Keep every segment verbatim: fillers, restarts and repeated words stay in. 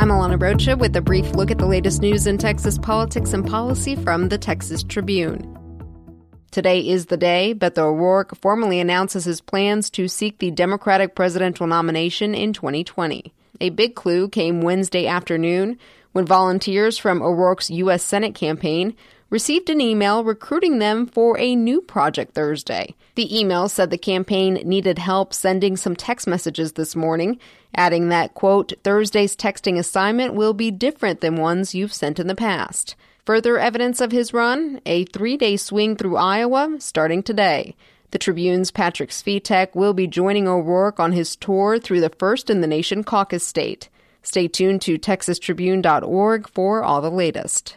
I'm Alana Rocha with a brief look at the latest news in Texas politics and policy from the Texas Tribune. Today is the day Beto O'Rourke formally announces his plans to seek the Democratic presidential nomination in twenty twenty. A big clue came Wednesday afternoon when volunteers from O'Rourke's U S Senate campaign received an email recruiting them for a new project Thursday. The email said the campaign needed help sending some text messages this morning, adding that, quote, Thursday's texting assignment will be different than ones you've sent in the past. Further evidence of his run, a three-day swing through Iowa starting today. The Tribune's Patrick Svitek will be joining O'Rourke on his tour through the first-in-the-nation caucus state. Stay tuned to texas tribune dot org for all the latest.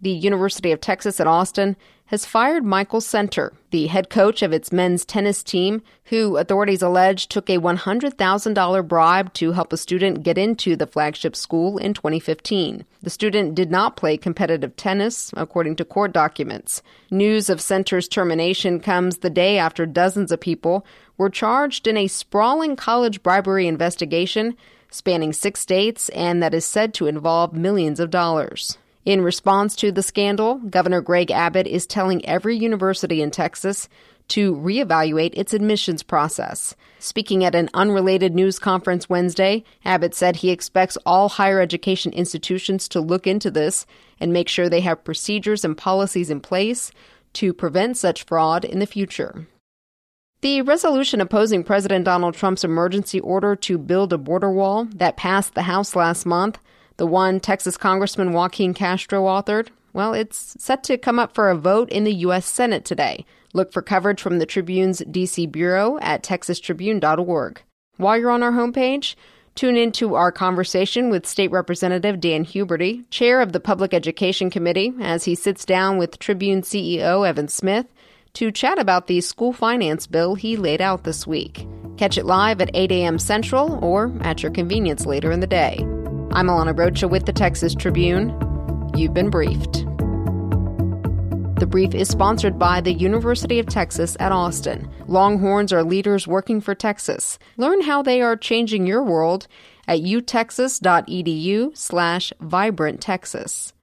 The University of Texas at Austin has fired Michael Center, the head coach of its men's tennis team, who authorities allege took a one hundred thousand dollars bribe to help a student get into the flagship school in twenty fifteen. The student did not play competitive tennis, according to court documents. News of Center's termination comes the day after dozens of people were charged in a sprawling college bribery investigation spanning six states and that is said to involve millions of dollars. In response to the scandal, Governor Greg Abbott is telling every university in Texas to reevaluate its admissions process. Speaking at an unrelated news conference Wednesday, Abbott said he expects all higher education institutions to look into this and make sure they have procedures and policies in place to prevent such fraud in the future. The resolution opposing President Donald Trump's emergency order to build a border wall that passed the House last month, the one Texas Congressman Joaquin Castro authored, well, it's set to come up for a vote in the U S Senate today. Look for coverage from the Tribune's D C bureau at texas tribune dot org. While you're on our homepage, tune into our conversation with State Representative Dan Huberty, chair of the Public Education Committee, as he sits down with Tribune C E O Evan Smith to chat about the school finance bill he laid out this week. Catch it live at eight a.m. Central or at your convenience later in the day. I'm Alana Rocha with the Texas Tribune. You've been briefed. The brief is sponsored by the University of Texas at Austin. Longhorns are leaders working for Texas. Learn how they are changing your world at u texas dot e d u slash vibrant texas.